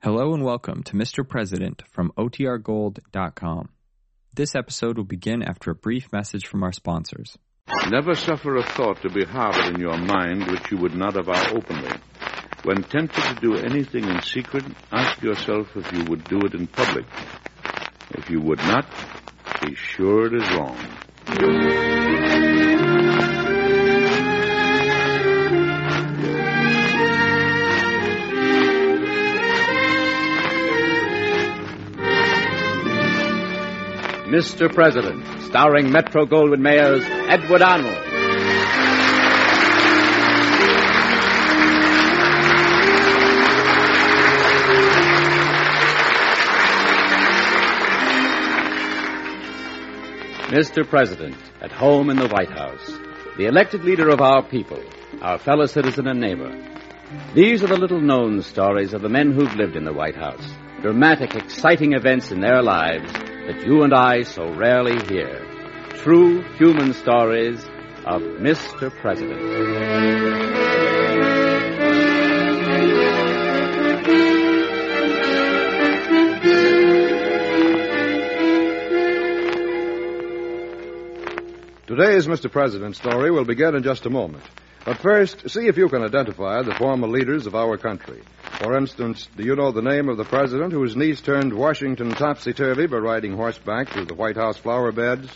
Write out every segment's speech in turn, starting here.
Hello and welcome to Mr. President from OTRGold.com. This episode will begin after a brief message from our sponsors. Never suffer a thought to be harbored in your mind which you would not avow openly. When tempted to do anything in secret, ask yourself if you would do it in public. If you would not, be sure it is wrong. Mr. President, starring Metro-Goldwyn-Mayer's Edward Arnold. Mr. President, at home in the White House, the elected leader of our people, our fellow citizen and neighbor. These are the little-known stories of the men who've lived in the White House. Dramatic, exciting events in their lives that you and I so rarely hear. True human stories of Mr. President. Today's Mr. President story will begin in just a moment. But first, see if you can identify the former leaders of our country. For instance, do you know the name of the president whose niece turned Washington topsy-turvy by riding horseback through the White House flower beds?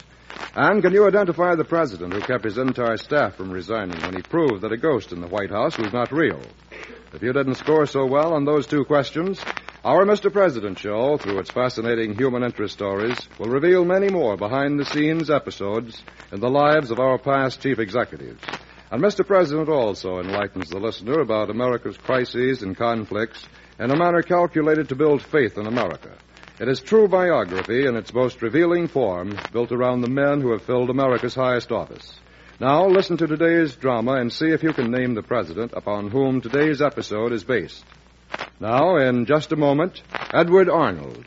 And can you identify the president who kept his entire staff from resigning when he proved that a ghost in the White House was not real? If you didn't score so well on those two questions, our Mr. President show, through its fascinating human interest stories, will reveal many more behind-the-scenes episodes in the lives of our past chief executives. And Mr. President also enlightens the listener about America's crises and conflicts in a manner calculated to build faith in America. It is true biography in its most revealing form, built around the men who have filled America's highest office. Now, listen to today's drama and see if you can name the president upon whom today's episode is based. Now, in just a moment, Edward Arnold.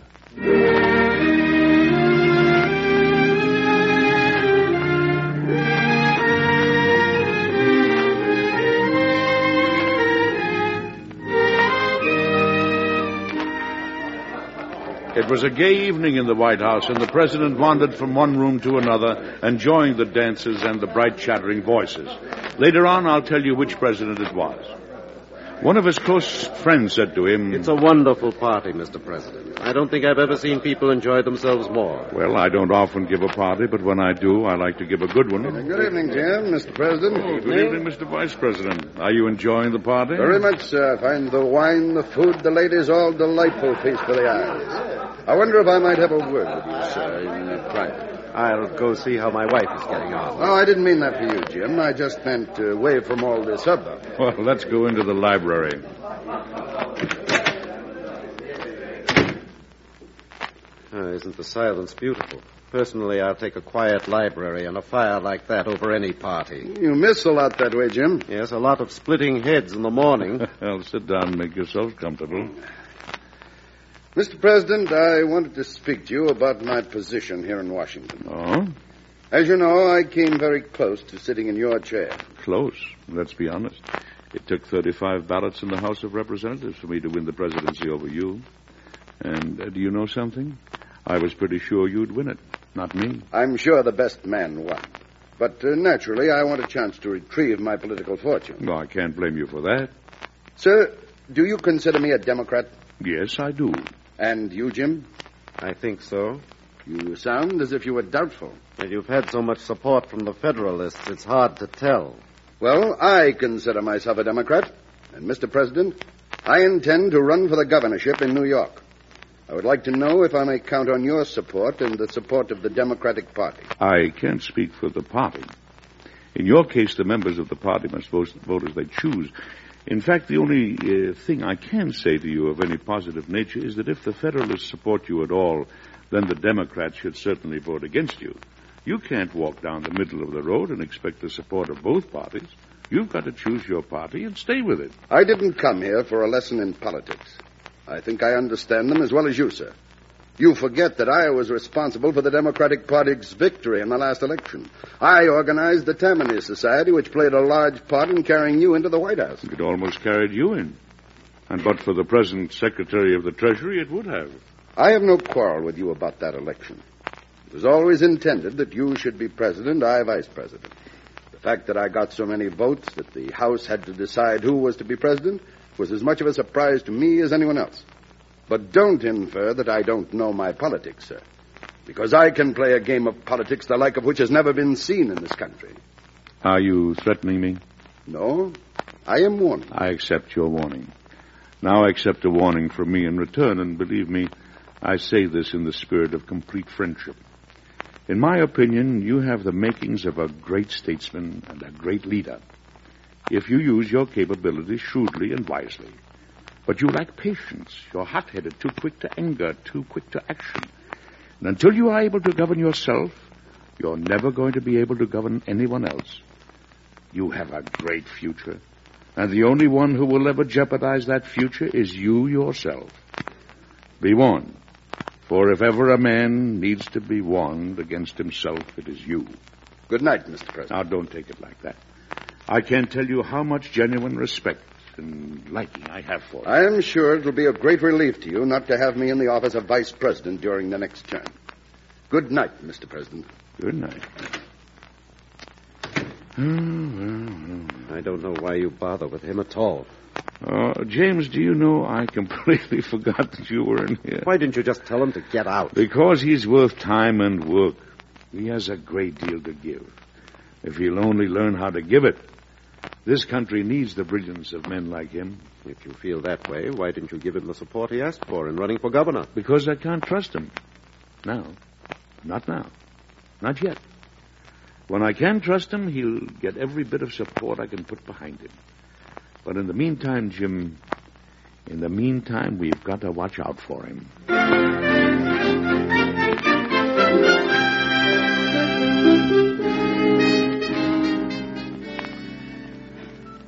It was a gay evening in the White House, and the president wandered from one room to another, enjoying the dances and the bright chattering voices. Later on, I'll tell you which president it was. One of his close friends said to him, "It's a wonderful party, Mr. President. I don't think I've ever seen people enjoy themselves more." Well, I don't often give a party, but when I do, I like to give a good one. Good evening, Jim, Mr. President. Oh, good evening, Mr. Vice President. Are you enjoying the party? Very much, sir. I find the wine, the food, the ladies all delightful feast for the eyes. I wonder if I might have a word with you, sir, in private. I'll go see how my wife is getting on. Oh, I didn't mean that for you, Jim. I just meant away from all this hubbub. Well, let's go into the library. Oh, isn't the silence beautiful? Personally, I'll take a quiet library and a fire like that over any party. You miss a lot that way, Jim. Yes, a lot of splitting heads in the morning. Well, sit down and make yourself comfortable. Mr. President, I wanted to speak to you about my position here in Washington. Oh? As you know, I came very close to sitting in your chair. Close? Let's be honest. It took 35 ballots in the House of Representatives for me to win the presidency over you. And do you know something? I was pretty sure you'd win it, not me. I'm sure the best man won. But naturally, I want a chance to retrieve my political fortune. No, I can't blame you for that. Sir, do you consider me a Democrat? Yes, I do. And you, Jim? I think so. You sound as if you were doubtful. And you've had so much support from the Federalists, it's hard to tell. Well, I consider myself a Democrat. And, Mr. President, I intend to run for the governorship in New York. I would like to know if I may count on your support and the support of the Democratic Party. I can't speak for the party. In your case, the members of the party must vote as they choose. In fact, the only thing I can say to you of any positive nature is that if the Federalists support you at all, then the Democrats should certainly vote against you. You can't walk down the middle of the road and expect the support of both parties. You've got to choose your party and stay with it. I didn't come here for a lesson in politics. I think I understand them as well as you, sir. You forget that I was responsible for the Democratic Party's victory in the last election. I organized the Tammany Society, which played a large part in carrying you into the White House. It almost carried you in. And but for the present Secretary of the Treasury, it would have. I have no quarrel with you about that election. It was always intended that you should be president, I vice president. The fact that I got so many votes that the House had to decide who was to be president was as much of a surprise to me as anyone else. But don't infer that I don't know my politics, sir, because I can play a game of politics the like of which has never been seen in this country. Are you threatening me? No, I am warning. I accept your warning. Now accept a warning from me in return, and believe me, I say this in the spirit of complete friendship. In my opinion, you have the makings of a great statesman and a great leader, if you use your capabilities shrewdly and wisely. But you lack patience. You're hot-headed, too quick to anger, too quick to action. And until you are able to govern yourself, you're never going to be able to govern anyone else. You have a great future, and the only one who will ever jeopardize that future is you yourself. Be warned, for if ever a man needs to be warned against himself, it is you. Good night, Mr. President. Now, don't take it like that. I can't tell you how much genuine respect and liking I have for you. I am sure it will be a great relief to you not to have me in the office of Vice President during the next term. Good night, Mr. President. Good night. I don't know why you bother with him at all. James, do you know I completely forgot that you were in here? Why didn't you just tell him to get out? Because he's worth time and work. He has a great deal to give, if he'll only learn how to give it. This country needs the brilliance of men like him. If you feel that way, why didn't you give him the support he asked for in running for governor? Because I can't trust him. Now. Not now. Not yet. When I can trust him, he'll get every bit of support I can put behind him. But in the meantime, Jim, we've got to watch out for him.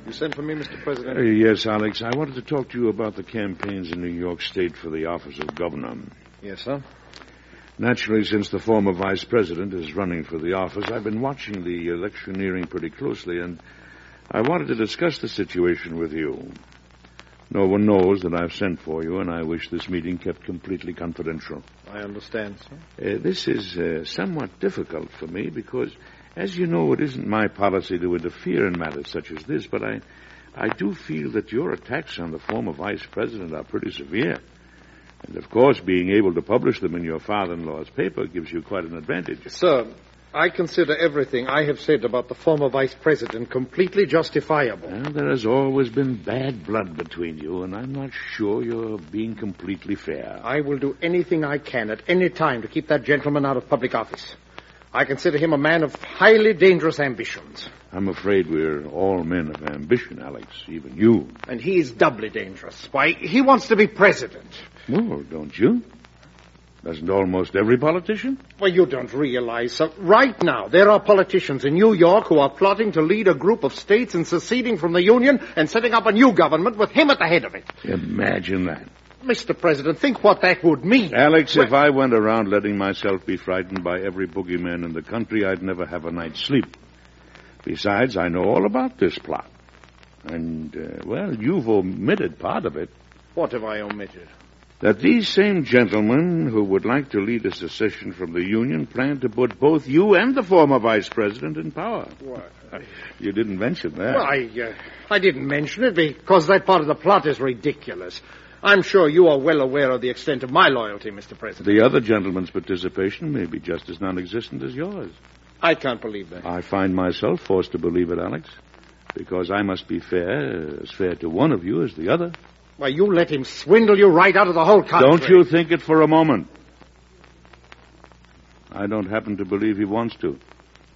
You sent for me, Mr. President? Yes, Alex. I wanted to talk to you about the campaigns in New York State for the office of governor. Yes, sir? Naturally, since the former vice president is running for the office, I've been watching the electioneering pretty closely, and I wanted to discuss the situation with you. No one knows that I've sent for you, and I wish this meeting kept completely confidential. I understand, sir. This is somewhat difficult for me because, as you know, it isn't my policy to interfere in matters such as this, but I do feel that your attacks on the former vice president are pretty severe. And, of course, being able to publish them in your father-in-law's paper gives you quite an advantage. Sir, I consider everything I have said about the former vice president completely justifiable. Well, there has always been bad blood between you, and I'm not sure you're being completely fair. I will do anything I can at any time to keep that gentleman out of public office. I consider him a man of highly dangerous ambitions. I'm afraid we're all men of ambition, Alex, even you. And he is doubly dangerous. Why, he wants to be president. Well, don't you? Doesn't almost every politician? Well, you don't realize, sir. Right now, there are politicians in New York who are plotting to lead a group of states in seceding from the Union and setting up a new government with him at the head of it. Imagine that. Mr. President, think what that would mean. Alex, well, if I went around letting myself be frightened by every boogeyman in the country, I'd never have a night's sleep. Besides, I know all about this plot. And, well, you've omitted part of it. What have I omitted? That these same gentlemen who would like to lead a secession from the Union plan to put both you and the former vice president in power. What? You didn't mention that. Well, I didn't mention it because that part of the plot is ridiculous. I'm sure you are well aware of the extent of my loyalty, Mr. President. The other gentleman's participation may be just as non-existent as yours. I can't believe that. I find myself forced to believe it, Alex, because I must be fair, as fair to one of you as the other. Why, you let him swindle you right out of the whole country. Don't you think it for a moment. I don't happen to believe he wants to.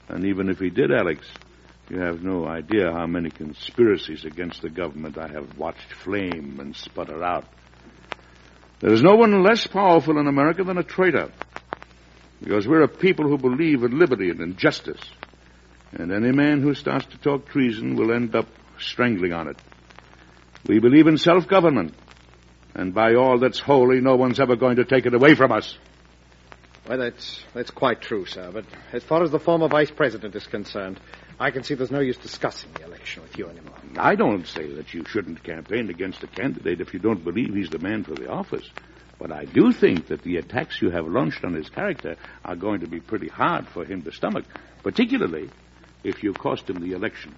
And even if he did, Alex, you have no idea how many conspiracies against the government I have watched flame and sputter out. There is no one less powerful in America than a traitor, because we're a people who believe in liberty and in justice. And any man who starts to talk treason will end up strangling on it. We believe in self-government, and by all that's holy, no one's ever going to take it away from us. Well, that's quite true, sir. But as far as the former vice president is concerned, I can see there's no use discussing the election with you anymore. I don't say that you shouldn't campaign against a candidate if you don't believe he's the man for the office. But I do think that the attacks you have launched on his character are going to be pretty hard for him to stomach, particularly if you cost him the election.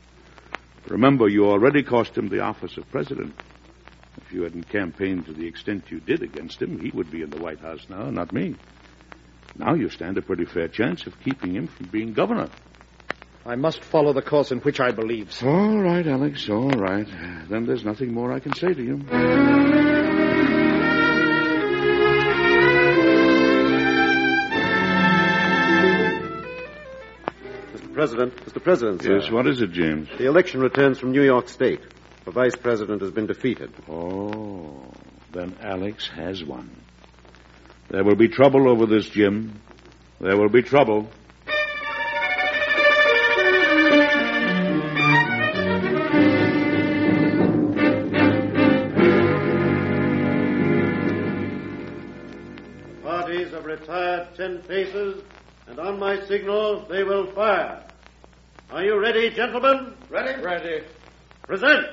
Remember, you already cost him the office of president. If you hadn't campaigned to the extent you did against him, he would be in the White House now, not me. Now you stand a pretty fair chance of keeping him from being governor. I must follow the course in which I believe, sir. All right, Alex, all right. Then there's nothing more I can say to you. Mr. President, sir. Yes, what is it, James? The election returns from New York State. The vice president has been defeated. Oh, then Alex has won. There will be trouble over this, Jim. There will be trouble. The parties have retired 10 paces, and on my signal, they will fire. Are you ready, gentlemen? Ready? Ready. Present.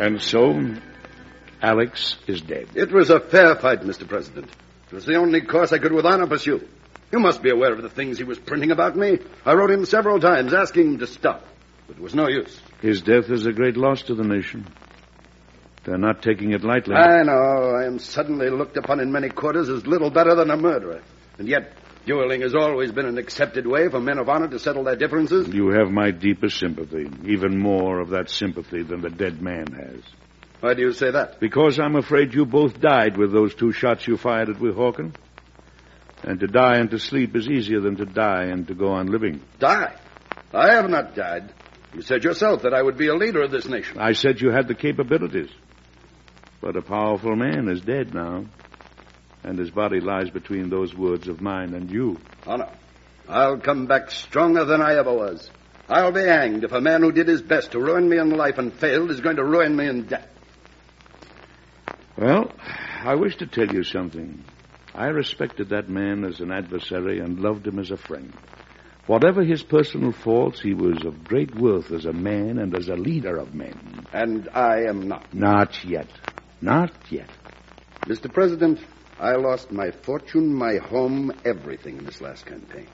And so, Alex is dead. It was a fair fight, Mr. President. It was the only course I could with honor pursue. You must be aware of the things he was printing about me. I wrote him several times asking him to stop, but it was no use. His death is a great loss to the nation. They're not taking it lightly. I know. I am suddenly looked upon in many quarters as little better than a murderer. And yet, dueling has always been an accepted way for men of honor to settle their differences. You have my deepest sympathy, even more of that sympathy than the dead man has. Why do you say that? Because I'm afraid you both died with those 2 shots you fired at Weehawken. And to die and to sleep is easier than to die and to go on living. Die? I have not died. You said yourself that I would be a leader of this nation. I said you had the capabilities. But a powerful man is dead now, and his body lies between those words of mine and you. Honor, I'll come back stronger than I ever was. I'll be hanged if a man who did his best to ruin me in life and failed is going to ruin me in death. Well, I wish to tell you something. I respected that man as an adversary and loved him as a friend. Whatever his personal faults, he was of great worth as a man and as a leader of men. And I am not. Not yet. Not yet. Mr. President, I lost my fortune, my home, everything in this last campaign.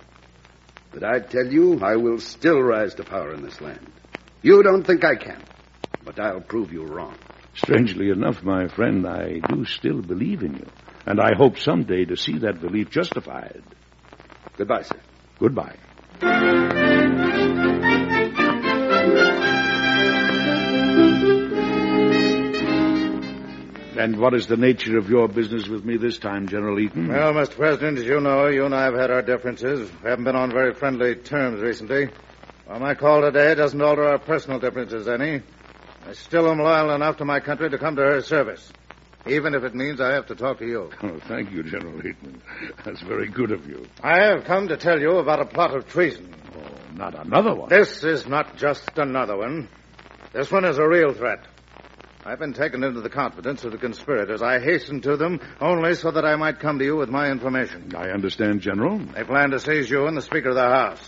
But I tell you, I will still rise to power in this land. You don't think I can, but I'll prove you wrong. Strangely enough, my friend, I do still believe in you. And I hope someday to see that belief justified. Goodbye, sir. Goodbye. And what is the nature of your business with me this time, General Eaton? Well, Mr. President, as you know, you and I have had our differences. We haven't been on very friendly terms recently. While my call today doesn't alter our personal differences any, I still am loyal enough to my country to come to her service, even if it means I have to talk to you. Oh, thank you, General Eaton. That's very good of you. I have come to tell you about a plot of treason. Oh, not another one. This is not just another one. This one is a real threat. I've been taken into the confidence of the conspirators. I hastened to them only so that I might come to you with my information. I understand, General. They plan to seize you and the Speaker of the House.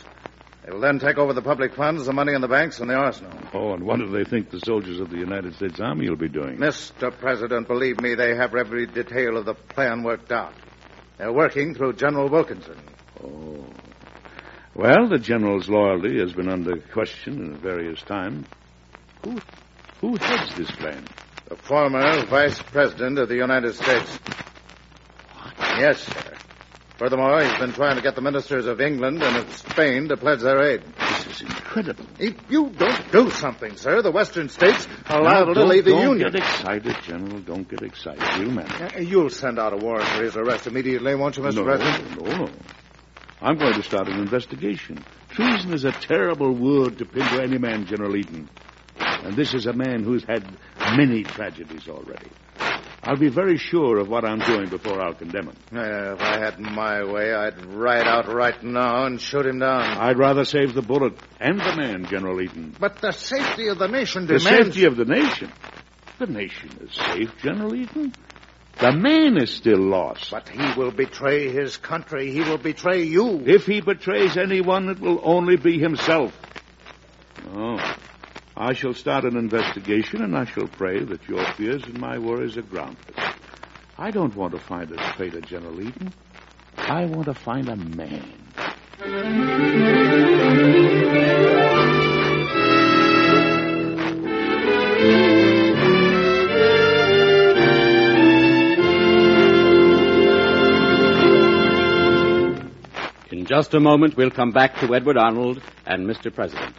They will then take over the public funds, the money in the banks, and the arsenal. Oh, and what do they think the soldiers of the United States Army will be doing? Mr. President, believe me, they have every detail of the plan worked out. They're working through General Wilkinson. Oh. Well, the General's loyalty has been under question at various times. Who heads this plan? The former Vice President of the United States. What? Yes, sir. Furthermore, he's been trying to get the ministers of England and of Spain to pledge their aid. This is incredible. If you don't do something, sir, the Western states are liable to leave the Union. Don't get excited, General. Don't get excited. You'll manage. You'll send out a warrant for his arrest immediately, won't you, Mr. President? No. I'm going to start an investigation. Treason is a terrible word to pin to any man, General Eaton. And this is a man who's had many tragedies already. I'll be very sure of what I'm doing before I'll condemn him. If I had my way, I'd ride out right now and shoot him down. I'd rather save the bullet and the man, General Eaton. But the safety of the nation demands... The safety of the nation? The nation is safe, General Eaton. The man is still lost. But he will betray his country. He will betray you. If he betrays anyone, it will only be himself. Oh, I shall start an investigation, and I shall pray that your fears and my worries are groundless. I don't want to find a traitor, General Eaton. I want to find a man. In just a moment, we'll come back to Edward Arnold and Mr. President.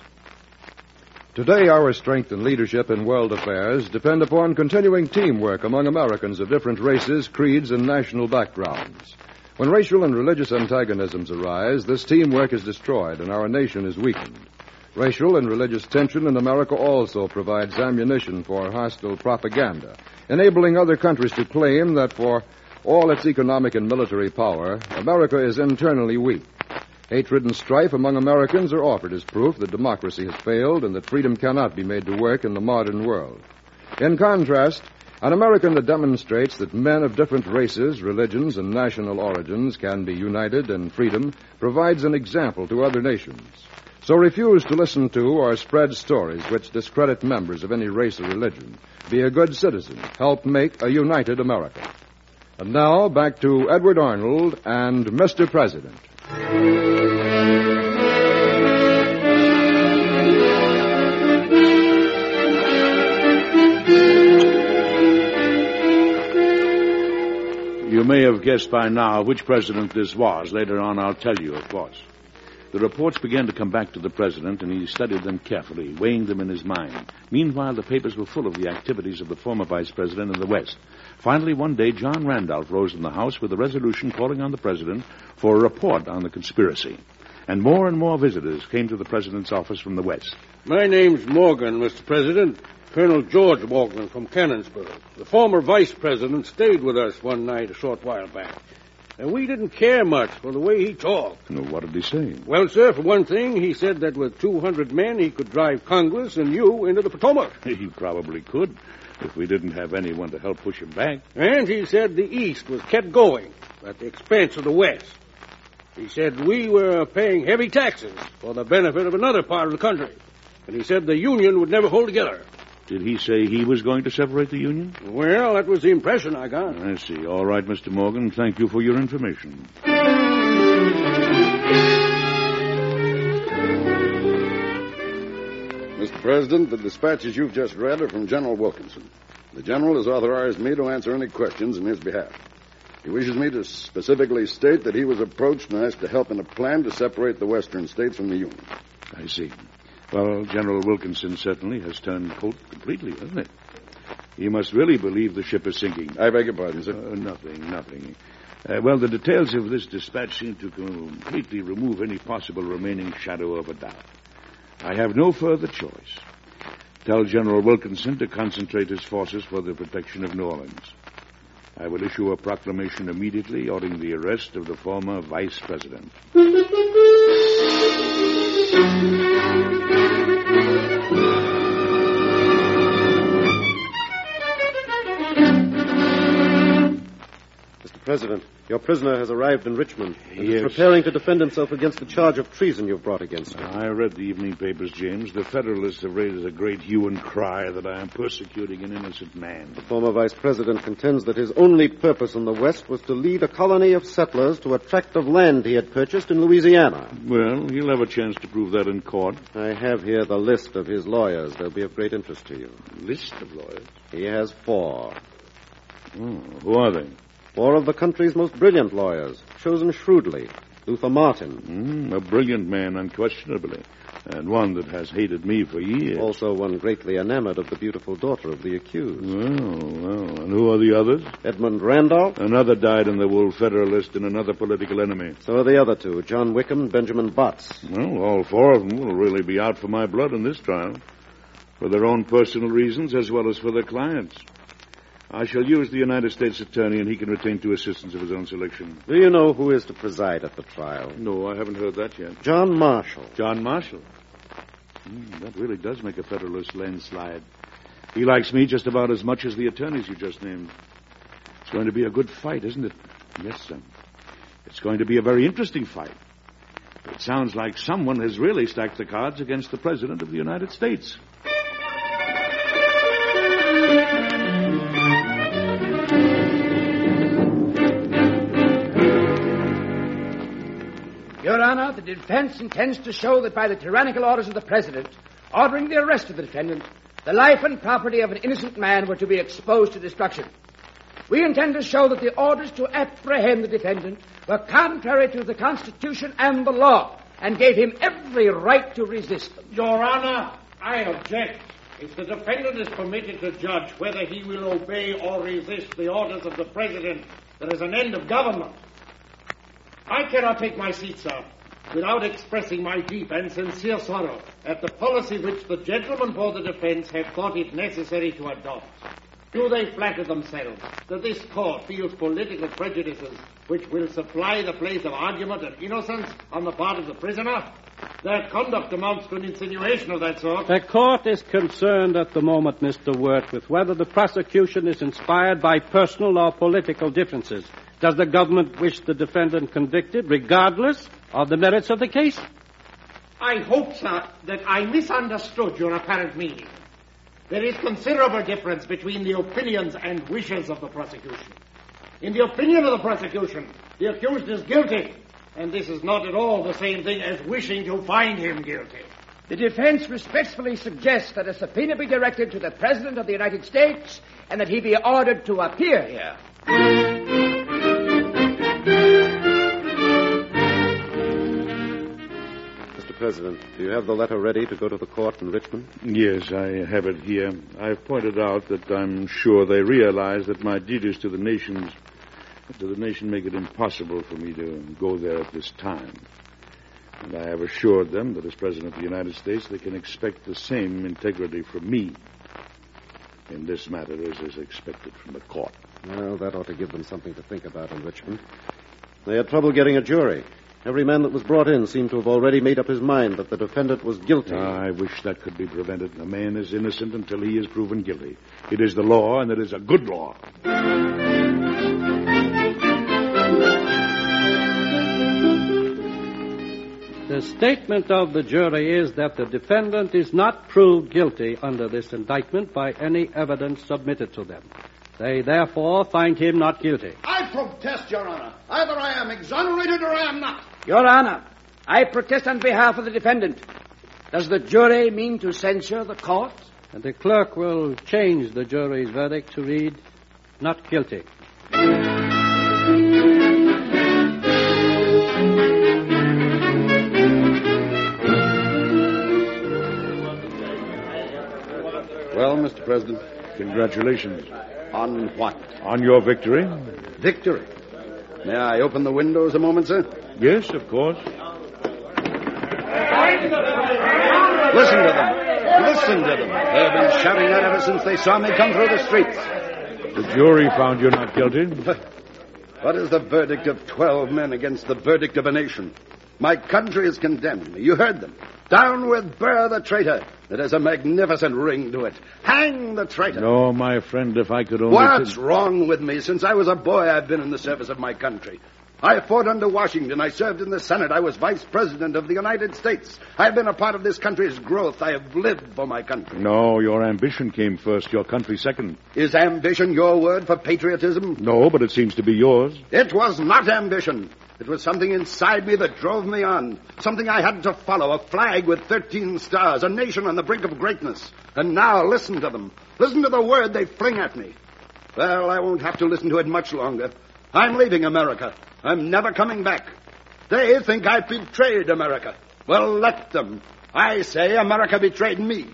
Today, our strength and leadership in world affairs depend upon continuing teamwork among Americans of different races, creeds, and national backgrounds. When racial and religious antagonisms arise, this teamwork is destroyed and our nation is weakened. Racial and religious tension in America also provides ammunition for hostile propaganda, enabling other countries to claim that for all its economic and military power, America is internally weak. Hatred and strife among Americans are offered as proof that democracy has failed and that freedom cannot be made to work in the modern world. In contrast, an American that demonstrates that men of different races, religions, and national origins can be united in freedom provides an example to other nations. So refuse to listen to or spread stories which discredit members of any race or religion. Be a good citizen. Help make a united America. And now, back to Edward Arnold and Mr. President. You may have guessed by now which president this was. Later on, I'll tell you, of course. The reports began to come back to the president, and he studied them carefully, weighing them in his mind. Meanwhile, the papers were full of the activities of the former vice president in the West. Finally, one day, John Randolph rose in the House with a resolution calling on the president for a report on the conspiracy. And more visitors came to the president's office from the West. My name's Morgan, Mr. President. Colonel George Morgan from Cannonsburg. The former vice president stayed with us one night a short while back. And we didn't care much for the way he talked. No, what did he say? Well, sir, for one thing, he said that with 200 men, he could drive Congress and you into the Potomac. He probably could, if we didn't have anyone to help push him back. And he said the East was kept going at the expense of the West. He said we were paying heavy taxes for the benefit of another part of the country. And he said the Union would never hold together. Did he say he was going to separate the Union? Well, that was the impression I got. I see. All right, Mr. Morgan. Thank you for your information. Mr. President, the dispatches you've just read are from General Wilkinson. The General has authorized me to answer any questions on his behalf. He wishes me to specifically state that he was approached and asked to help in a plan to separate the Western states from the Union. I see. Well, General Wilkinson certainly has turned cold completely, hasn't it? He must really believe the ship is sinking. I beg your pardon, sir. Nothing. Well, the details of this dispatch seem to completely remove any possible remaining shadow of a doubt. I have no further choice. Tell General Wilkinson to concentrate his forces for the protection of New Orleans. I will issue a proclamation immediately ordering the arrest of the former vice president. President, your prisoner has arrived in Richmond and is preparing to defend himself against the charge of treason you've brought against him. I read the evening papers, James. The Federalists have raised a great hue and cry that I am persecuting an innocent man. The former vice president contends that his only purpose in the West was to lead a colony of settlers to a tract of land he had purchased in Louisiana. Well, he'll have a chance to prove that in court. I have here the list of his lawyers. They'll be of great interest to you. List of lawyers? He has 4. Oh, who are they? 4 of the country's most brilliant lawyers, chosen shrewdly. Luther Martin. A brilliant man, unquestionably, and one that has hated me for years. Also one greatly enamored of the beautiful daughter of the accused. Well. And who are the others? Edmund Randolph. Another dyed-in-the-wool Federalist and another political enemy. So are the other 2, John Wickham and Benjamin Butts. Well, all 4 of them will really be out for my blood in this trial, for their own personal reasons as well as for their clients. I shall use the United States attorney, and he can retain two assistants of his own selection. Do you know who is to preside at the trial? No, I haven't heard that yet. John Marshall. John Marshall? That really does make a Federalist landslide. He likes me just about as much as the attorneys you just named. It's going to be a good fight, isn't it? Yes, sir. It's going to be a very interesting fight. It sounds like someone has really stacked the cards against the President of the United States. Your Honor, the defense intends to show that by the tyrannical orders of the President, ordering the arrest of the defendant, the life and property of an innocent man were to be exposed to destruction. We intend to show that the orders to apprehend the defendant were contrary to the Constitution and the law, and gave him every right to resist them. Your Honor, I object. If the defendant is permitted to judge whether he will obey or resist the orders of the President, there is an end of government. I cannot take my seat, sir, without expressing my deep and sincere sorrow at the policy which the gentlemen for the defense have thought it necessary to adopt. Do they flatter themselves that this court feels political prejudices which will supply the place of argument and innocence on the part of the prisoner? Their conduct amounts to an insinuation of that sort. The court is concerned at the moment, Mr. Wirt, with whether the prosecution is inspired by personal or political differences. Does the government wish the defendant convicted regardless of the merits of the case? I hope, sir, that I misunderstood your apparent meaning. There is considerable difference between the opinions and wishes of the prosecution. In the opinion of the prosecution, the accused is guilty, and this is not at all the same thing as wishing to find him guilty. The defense respectfully suggests that a subpoena be directed to the President of the United States and that he be ordered to appear here. President, do you have the letter ready to go to the court in Richmond? Yes, I have it here. I've pointed out that I'm sure they realize that my duties to the nation make it impossible for me to go there at this time. And I have assured them that as President of the United States, they can expect the same integrity from me in this matter as is expected from the court. Well, that ought to give them something to think about in Richmond. They had trouble getting a jury. Every man that was brought in seemed to have already made up his mind that the defendant was guilty. I wish that could be prevented. A man is innocent until he is proven guilty. It is the law, and it is a good law. The statement of the jury is that the defendant is not proved guilty under this indictment by any evidence submitted to them. They, therefore, find him not guilty. I protest, Your Honor. Either I am exonerated or I am not. Your Honor, I protest on behalf of the defendant. Does the jury mean to censure the court? And the clerk will change the jury's verdict to read, not guilty. Well, Mr. President, congratulations. On what? On your victory. Victory? May I open the windows a moment, sir? Yes, of course. Listen to them. Listen to them. They have been shouting that ever since they saw me come through the streets. The jury found you not guilty. But what is the verdict of 12 men against the verdict of a nation? My country is condemned. You heard them. Down with Burr the traitor. It has a magnificent ring to it. Hang the traitor. No, my friend, if I could only... What's wrong with me? Since I was a boy, I've been in the service of my country. I fought under Washington. I served in the Senate. I was Vice President of the United States. I've been a part of this country's growth. I have lived for my country. No, your ambition came first, your country second. Is ambition your word for patriotism? No, but it seems to be yours. It was not ambition. It was something inside me that drove me on. Something I had to follow. A flag with 13 stars. A nation on the brink of greatness. And now listen to them. Listen to the word they fling at me. Well, I won't have to listen to it much longer. I'm leaving America. I'm never coming back. They think I betrayed America. Well, let them. I say America betrayed me.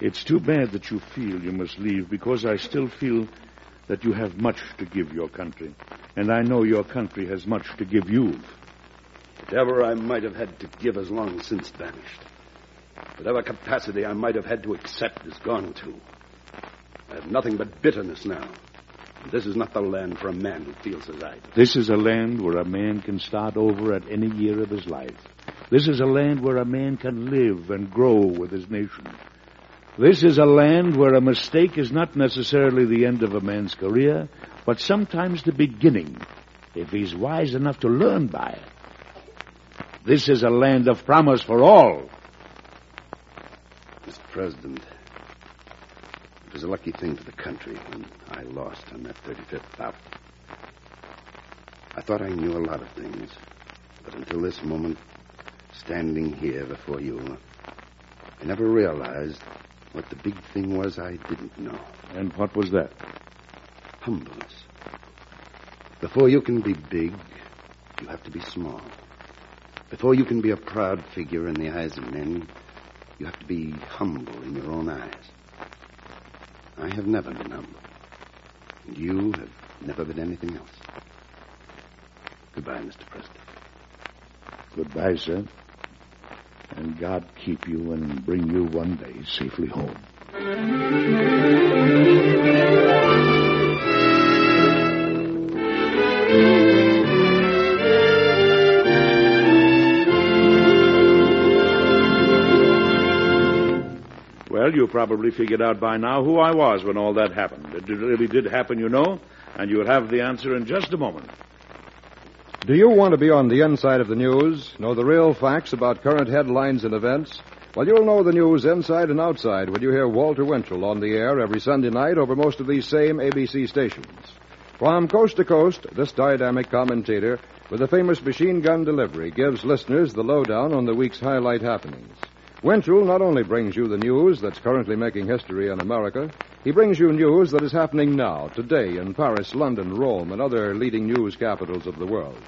It's too bad that you feel you must leave, because I still feel that you have much to give your country. And I know your country has much to give you. Whatever I might have had to give has long since vanished. Whatever capacity I might have had to accept is gone too. I have nothing but bitterness now. This is not the land for a man who feels as I do. This is a land where a man can start over at any year of his life. This is a land where a man can live and grow with his nation. This is a land where a mistake is not necessarily the end of a man's career, but sometimes the beginning, if he's wise enough to learn by it. This is a land of promise for all. Mr. President, it was a lucky thing for the country when I lost on that 35th out. I thought I knew a lot of things, but until this moment, standing here before you, I never realized what the big thing was I didn't know. And what was that? Humbleness. Before you can be big, you have to be small. Before you can be a proud figure in the eyes of men, you have to be humble in your own eyes. I have never been humble. And you have never been anything else. Goodbye, Mr. President. Goodbye, sir. And God keep you and bring you one day safely home. Well, you probably figured out by now who I was when all that happened. It really did happen, you know, and you'll have the answer in just a moment. Do you want to be on the inside of the news, know the real facts about current headlines and events? Well, you'll know the news inside and outside when you hear Walter Winchell on the air every Sunday night over most of these same ABC stations. From coast to coast, this dynamic commentator, with a famous machine gun delivery, gives listeners the lowdown on the week's highlight happenings. Winchell not only brings you the news that's currently making history in America, he brings you news that is happening now, today, in Paris, London, Rome, and other leading news capitals of the world.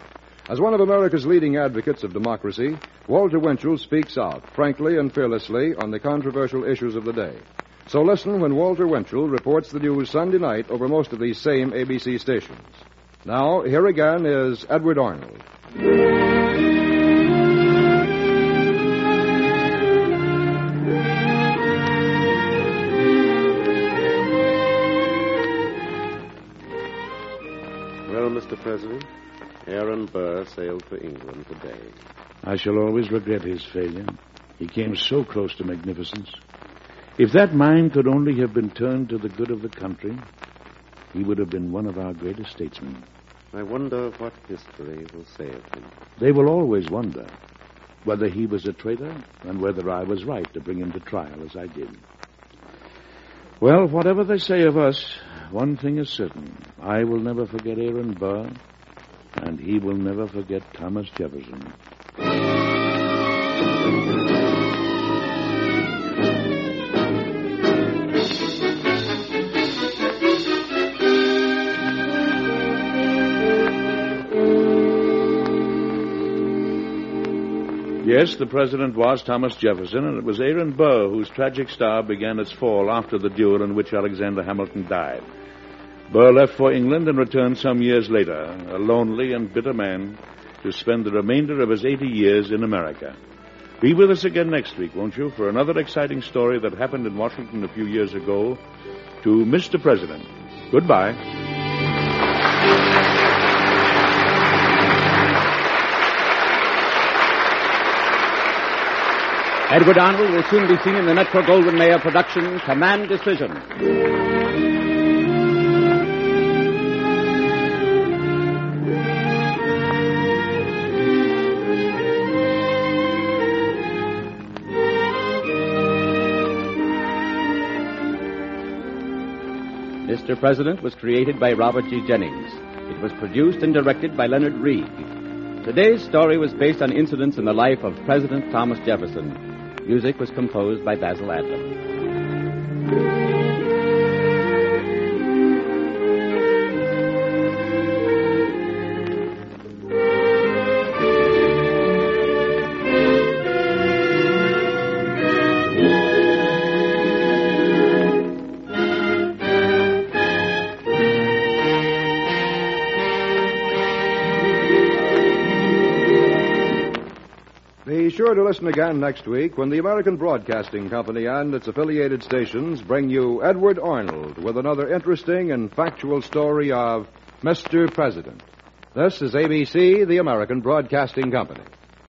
As one of America's leading advocates of democracy, Walter Winchell speaks out, frankly and fearlessly, on the controversial issues of the day. So listen when Walter Winchell reports the news Sunday night over most of these same ABC stations. Now, here again is Edward Arnold. Mr. President, Aaron Burr sailed for England today. I shall always regret his failure. He came so close to magnificence. If that mind could only have been turned to the good of the country, he would have been one of our greatest statesmen. I wonder what history will say of him. They will always wonder whether he was a traitor and whether I was right to bring him to trial as I did. Well, whatever they say of us, one thing is certain. I will never forget Aaron Burr, and he will never forget Thomas Jefferson. Yes, the president was Thomas Jefferson, and it was Aaron Burr whose tragic star began its fall after the duel in which Alexander Hamilton died. Burr left for England and returned some years later, a lonely and bitter man, to spend the remainder of his 80 years in America. Be with us again next week, won't you, for another exciting story that happened in Washington a few years ago to Mr. President. Goodbye. Edward Arnold will soon be seen in the Metro-Goldwyn-Mayer production, Command Decision. Mr. President was created by Robert G. Jennings. It was produced and directed by Leonard Reed. Today's story was based on incidents in the life of President Thomas Jefferson. Music was composed by Basil Adler. Be sure to listen again next week when the American Broadcasting Company and its affiliated stations bring you Edward Arnold with another interesting and factual story of Mr. President. This is ABC, the American Broadcasting Company.